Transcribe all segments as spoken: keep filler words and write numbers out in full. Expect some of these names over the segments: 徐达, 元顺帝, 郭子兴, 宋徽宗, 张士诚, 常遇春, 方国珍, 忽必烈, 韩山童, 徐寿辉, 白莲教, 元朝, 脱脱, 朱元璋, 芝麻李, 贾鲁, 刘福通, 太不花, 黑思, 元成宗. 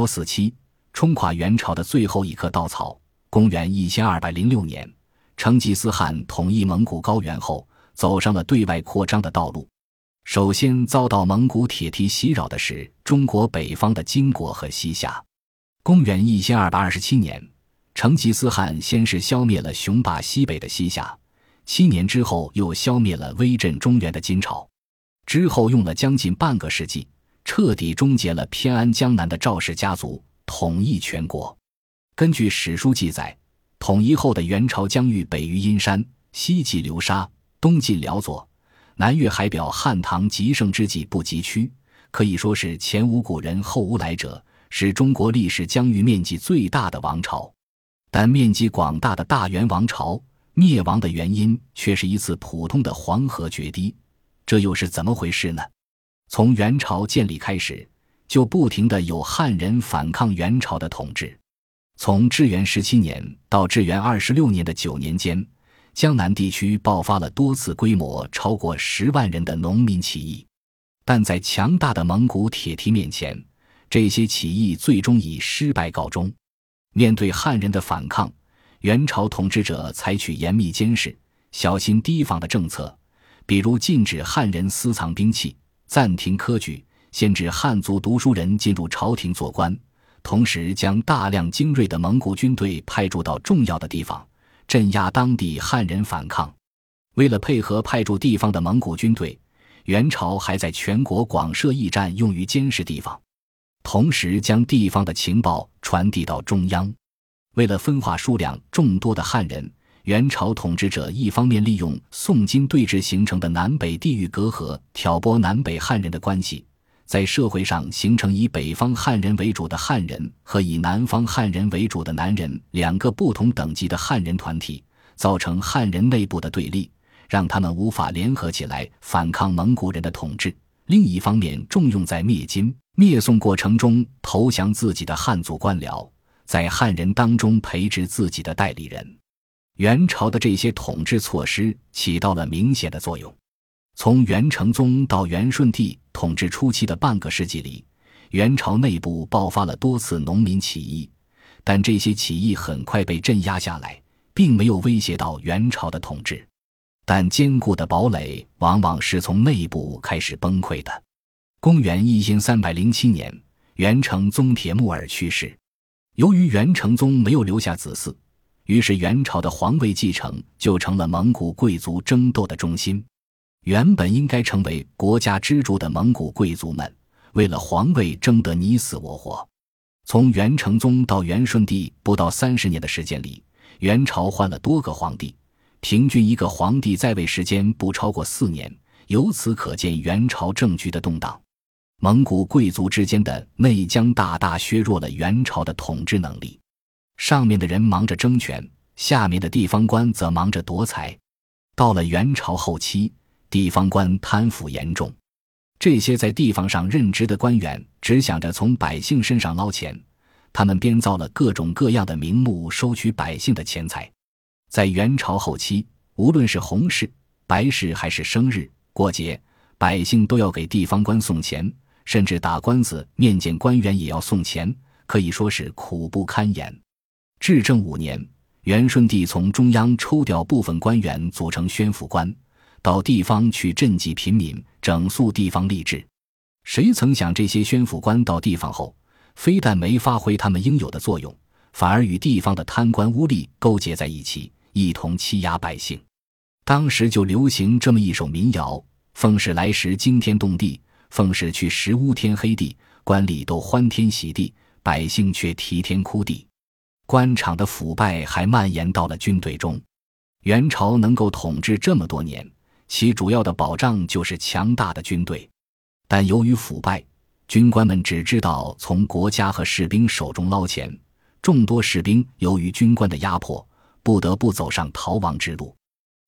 一四七冲垮元朝的最后一颗稻草。公元一千二百零六年，成吉思汗统一蒙古高原后，走上了对外扩张的道路。首先遭到蒙古铁蹄袭扰的是中国北方的金国和西夏。公元一千二百二十七年，成吉思汗先是消灭了雄霸西北的西夏，七年之后又消灭了威震中原的金朝，之后用了将近半个世纪，彻底终结了偏安江南的赵氏家族，统一全国。根据史书记载，统一后的元朝疆域北于阴山，西及流沙，东进辽左，南越海表汉唐极盛之际不及区，可以说是前无古人后无来者，是中国历史疆域面积最大的王朝。但面积广大的大元王朝灭亡的原因却是一次普通的黄河决堤，这又是怎么回事呢？从元朝建立开始，就不停地有汉人反抗元朝的统治。从至元十七年到至元二十六年的九年间，江南地区爆发了多次规模超过十万人的农民起义，但在强大的蒙古铁蹄面前，这些起义最终以失败告终。面对汉人的反抗，元朝统治者采取严密监视、小心提防的政策，比如禁止汉人私藏兵器，暂停科举，限制汉族读书人进入朝廷做官，同时将大量精锐的蒙古军队派驻到重要的地方，镇压当地汉人反抗。为了配合派驻地方的蒙古军队，元朝还在全国广设驿站用于监视地方，同时将地方的情报传递到中央。为了分化数量众多的汉人，元朝统治者一方面利用宋金对峙形成的南北地域隔阂，挑拨南北汉人的关系，在社会上形成以北方汉人为主的汉人和以南方汉人为主的南人两个不同等级的汉人团体，造成汉人内部的对立，让他们无法联合起来反抗蒙古人的统治。另一方面，重用在灭金、灭宋过程中投降自己的汉族官僚，在汉人当中培植自己的代理人。元朝的这些统治措施起到了明显的作用。从元成宗到元顺帝统治初期的半个世纪里，元朝内部爆发了多次农民起义，但这些起义很快被镇压下来，并没有威胁到元朝的统治。但坚固的堡垒往往是从内部开始崩溃的。公元一千三百零七年，元成宗铁木儿去世。由于元成宗没有留下子嗣，于是元朝的皇位继承就成了蒙古贵族争斗的中心。原本应该成为国家支柱的蒙古贵族们，为了皇位争得你死我活。从元成宗到元顺帝不到三十年的时间里，元朝换了多个皇帝，平均一个皇帝在位时间不超过四年，由此可见元朝政局的动荡。蒙古贵族之间的内僵大大削弱了元朝的统治能力。上面的人忙着争权，下面的地方官则忙着夺财。到了元朝后期，地方官贪腐严重，这些在地方上任职的官员只想着从百姓身上捞钱，他们编造了各种各样的名目收取百姓的钱财。在元朝后期，无论是红事、白事还是生日、过节，百姓都要给地方官送钱，甚至打官司面见官员也要送钱，可以说是苦不堪言。至正五年，元顺帝从中央抽调部分官员组成宣抚官，到地方去赈济贫民，整肃地方吏治。谁曾想这些宣抚官到地方后，非但没发挥他们应有的作用，反而与地方的贪官污吏勾结在一起，一同欺压百姓。当时就流行这么一首民谣：奉使来时惊天动地，奉使去时乌天黑地，官吏都欢天喜地，百姓却啼天哭地。官场的腐败还蔓延到了军队中。元朝能够统治这么多年，其主要的保障就是强大的军队，但由于腐败，军官们只知道从国家和士兵手中捞钱，众多士兵由于军官的压迫，不得不走上逃亡之路。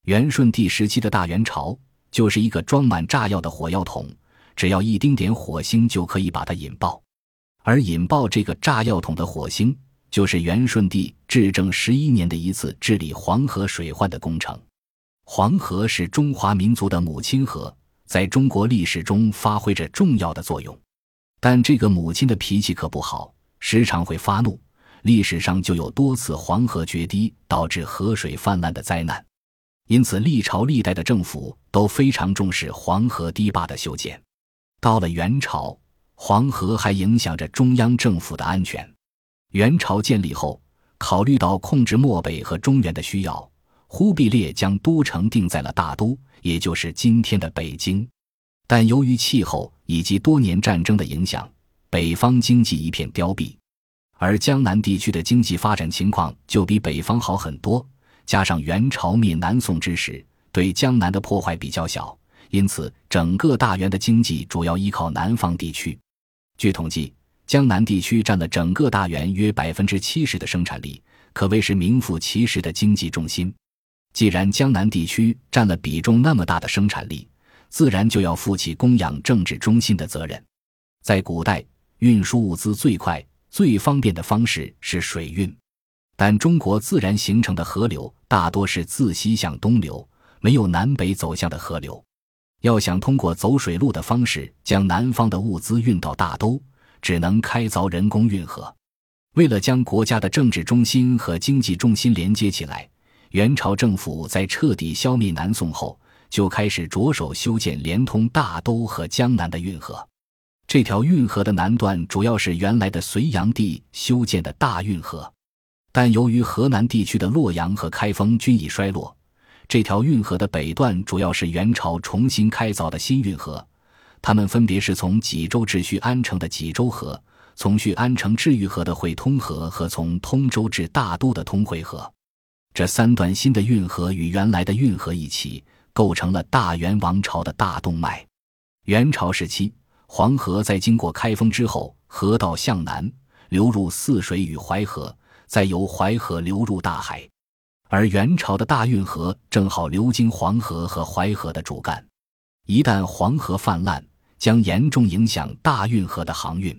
元顺帝时期的大元朝就是一个装满炸药的火药桶，只要一丁点火星就可以把它引爆，而引爆这个炸药桶的火星，就是元顺帝至正十一年的一次治理黄河水患的工程。黄河是中华民族的母亲河，在中国历史中发挥着重要的作用。但这个母亲的脾气可不好，时常会发怒，历史上就有多次黄河决堤导致河水泛滥的灾难。因此历朝历代的政府都非常重视黄河堤坝的修建。到了元朝，黄河还影响着中央政府的安全。元朝建立后，考虑到控制漠北和中原的需要，忽必烈将都城定在了大都，也就是今天的北京。但由于气候以及多年战争的影响，北方经济一片凋敝，而江南地区的经济发展情况就比北方好很多。加上元朝灭南宋之时对江南的破坏比较小，因此整个大元的经济主要依靠南方地区。据统计，江南地区占了整个大元约 百分之七十 的生产力，可谓是名副其实的经济重心。既然江南地区占了比重那么大的生产力，自然就要负起供养政治中心的责任。在古代，运输物资最快最方便的方式是水运，但中国自然形成的河流大多是自西向东流，没有南北走向的河流。要想通过走水路的方式将南方的物资运到大都，只能开凿人工运河。为了将国家的政治中心和经济中心连接起来，元朝政府在彻底消灭南宋后，就开始着手修建连通大都和江南的运河。这条运河的南段主要是原来的隋炀帝修建的大运河，但由于河南地区的洛阳和开封均已衰落，这条运河的北段主要是元朝重新开凿的新运河，它们分别是从济州至续安城的济州河，从续安城至玉河的会通河和从通州至大都的通惠河。这三段新的运河与原来的运河一起，构成了大元王朝的大动脉。元朝时期，黄河在经过开封之后，河道向南流入泗水与淮河，再由淮河流入大海，而元朝的大运河正好流经黄河和淮河的主干。一旦黄河泛滥，将严重影响大运河的航运。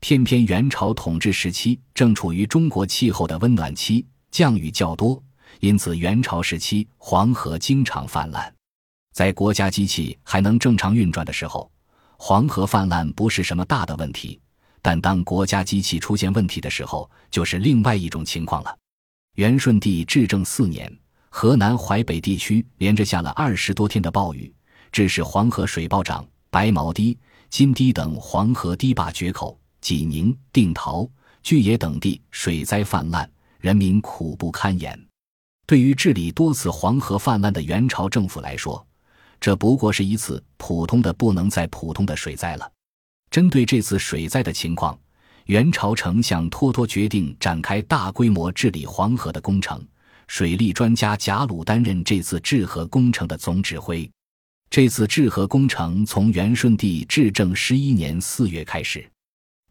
偏偏元朝统治时期正处于中国气候的温暖期，降雨较多，因此元朝时期黄河经常泛滥。在国家机器还能正常运转的时候，黄河泛滥不是什么大的问题，但当国家机器出现问题的时候，就是另外一种情况了。元顺帝至正四年，河南淮北地区连着下了二十多天的暴雨，致使黄河水暴涨，白毛堤、金堤等黄河堤坝决口，济宁、定陶、巨野等地水灾泛滥，人民苦不堪言。对于治理多次黄河泛滥的元朝政府来说，这不过是一次普通的不能再普通的水灾了。针对这次水灾的情况，元朝丞相脱脱决定展开大规模治理黄河的工程，水利专家贾鲁担任这次治河工程的总指挥。这次治河工程从元顺帝至正十一年四月开始。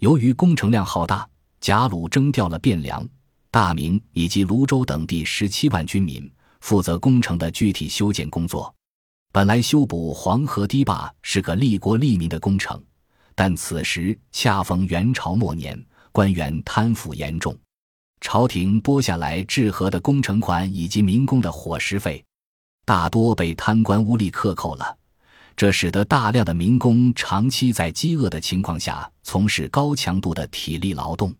由于工程量浩大，贾鲁征调了汴梁、大明以及泸州等地十七万军民，负责工程的具体修建工作。本来修补黄河堤坝是个利国利民的工程，但此时恰逢元朝末年，官员贪腐严重，朝廷拨下来治河的工程款以及民工的伙食费，大多被贪官污吏克扣了，这使得大量的民工长期在饥饿的情况下从事高强度的体力劳动。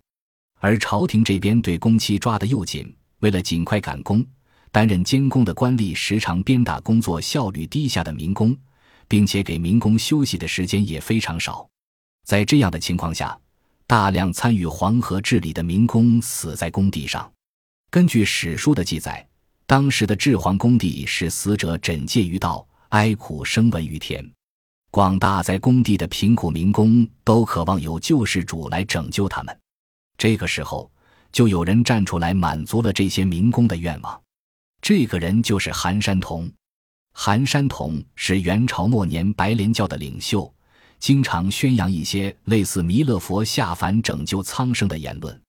而朝廷这边对工期抓得又紧，为了尽快赶工，担任监工的官吏时常鞭打工作效率低下的民工，并且给民工休息的时间也非常少。在这样的情况下，大量参与黄河治理的民工死在工地上。根据史书的记载，当时的治黄工地是死者枕藉于道，哀苦声闻于天。广大在工地的贫苦民工都渴望有救世主来拯救他们。这个时候，就有人站出来满足了这些民工的愿望。这个人就是韩山童。韩山童是元朝末年白莲教的领袖，经常宣扬一些类似弥勒佛下凡拯救苍生的言论。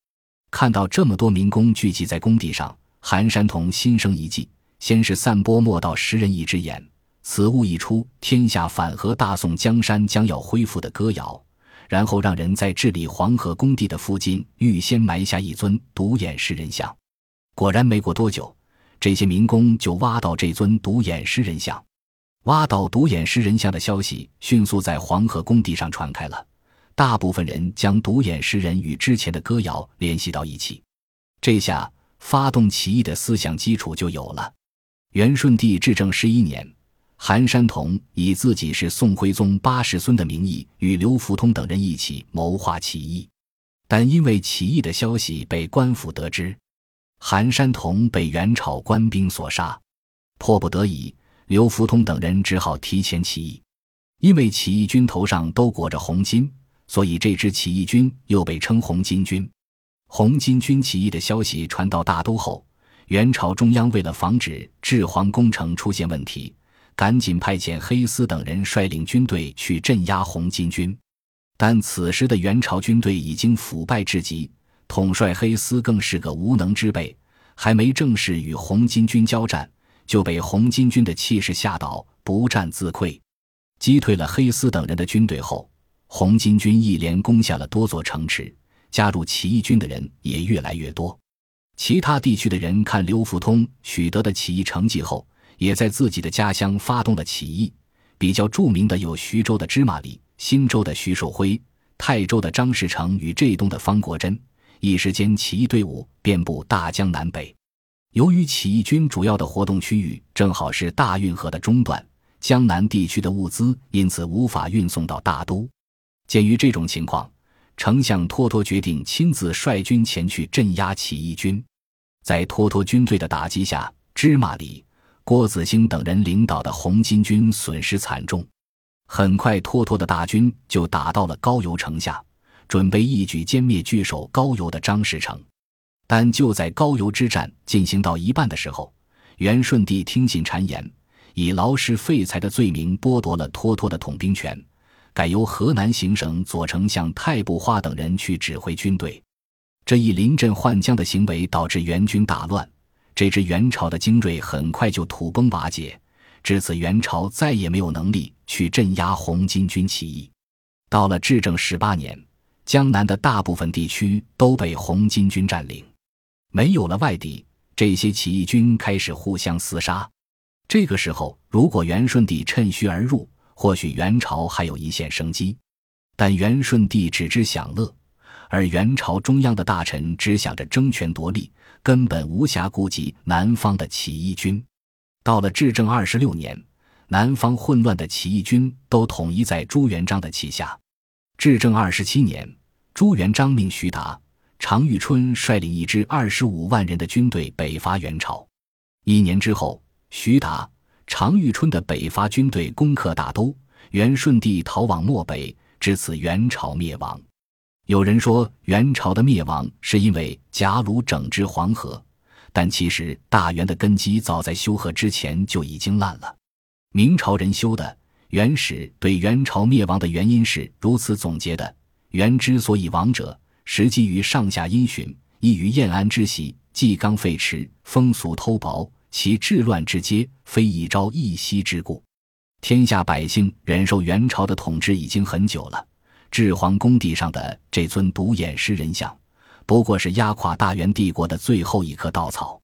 看到这么多民工聚集在工地上，韩山童心生一计，先是散播莫道十人一之言，此物一出，天下反和大宋江山将要恢复的歌谣，然后让人在治理黄河工地的附近预先埋下一尊独眼石人像。果然没过多久，这些民工就挖到这尊独眼石人像。挖到独眼石人像的消息迅速在黄河工地上传开了，大部分人将独眼诗人与之前的歌谣联系到一起，这下发动起义的思想基础就有了。元顺帝至正十一年，韩山童以自己是宋徽宗八世孙的名义与刘福通等人一起谋划起义，但因为起义的消息被官府得知，韩山童被元朝官兵所杀，迫不得已，刘福通等人只好提前起义。因为起义军头上都裹着红巾，所以这支起义军又被称红巾军。红巾军起义的消息传到大都后，元朝中央为了防止治皇工程出现问题，赶紧派遣黑思等人率领军队去镇压红巾军。但此时的元朝军队已经腐败至极，统帅黑思更是个无能之辈，还没正式与红巾军交战，就被红巾军的气势吓倒，不战自溃。击退了黑思等人的军队后，红巾军一连攻下了多座城池，加入起义军的人也越来越多。其他地区的人看刘福通取得的起义成绩后，也在自己的家乡发动了起义，比较著名的有徐州的芝麻李、新州的徐寿辉、泰州的张士诚与浙东的方国珍，一时间起义队伍遍布大江南北。由于起义军主要的活动区域正好是大运河的中段，江南地区的物资因此无法运送到大都。鉴于这种情况，丞相脱脱决定亲自率军前去镇压起义军。在脱脱军队的打击下，芝麻李、郭子兴等人领导的红巾军损失惨重，很快脱脱的大军就打到了高邮城下，准备一举歼灭据守高邮的张士诚。但就在高邮之战进行到一半的时候，元顺帝听信谗言，以劳师废材的罪名剥夺了脱脱的统兵权，改由河南行省左丞相太不花等人去指挥军队。这一临阵换将的行为导致元军大乱，这支元朝的精锐很快就土崩瓦解，至此元朝再也没有能力去镇压红巾军起义。到了至正十八年，江南的大部分地区都被红巾军占领，没有了外敌，这些起义军开始互相厮杀。这个时候，如果元顺帝趁虚而入，或许元朝还有一线生机。但元顺帝只知享乐，而元朝中央的大臣只想着争权夺利，根本无暇顾及南方的起义军。到了至正二十六年，南方混乱的起义军都统一在朱元璋的旗下。至正二十七年，朱元璋命徐达、常遇春率领一支二十五万人的军队北伐元朝。一年之后，徐达、常遇春的北伐军队攻克大都，元顺帝逃往漠北，至此元朝灭亡。有人说元朝的灭亡是因为铗卢整治黄河，但其实大元的根基早在修河之前就已经烂了。明朝人修的《元史》对元朝灭亡的原因是如此总结的：元之所以亡者，实基于上下因循，亦于燕安之习，纪纲废弛，风俗偷薄，其治乱之阶，非一朝一夕之故。天下百姓忍受元朝的统治已经很久了，治皇宫地上的这尊独眼诗人像，不过是压垮大元帝国的最后一颗稻草。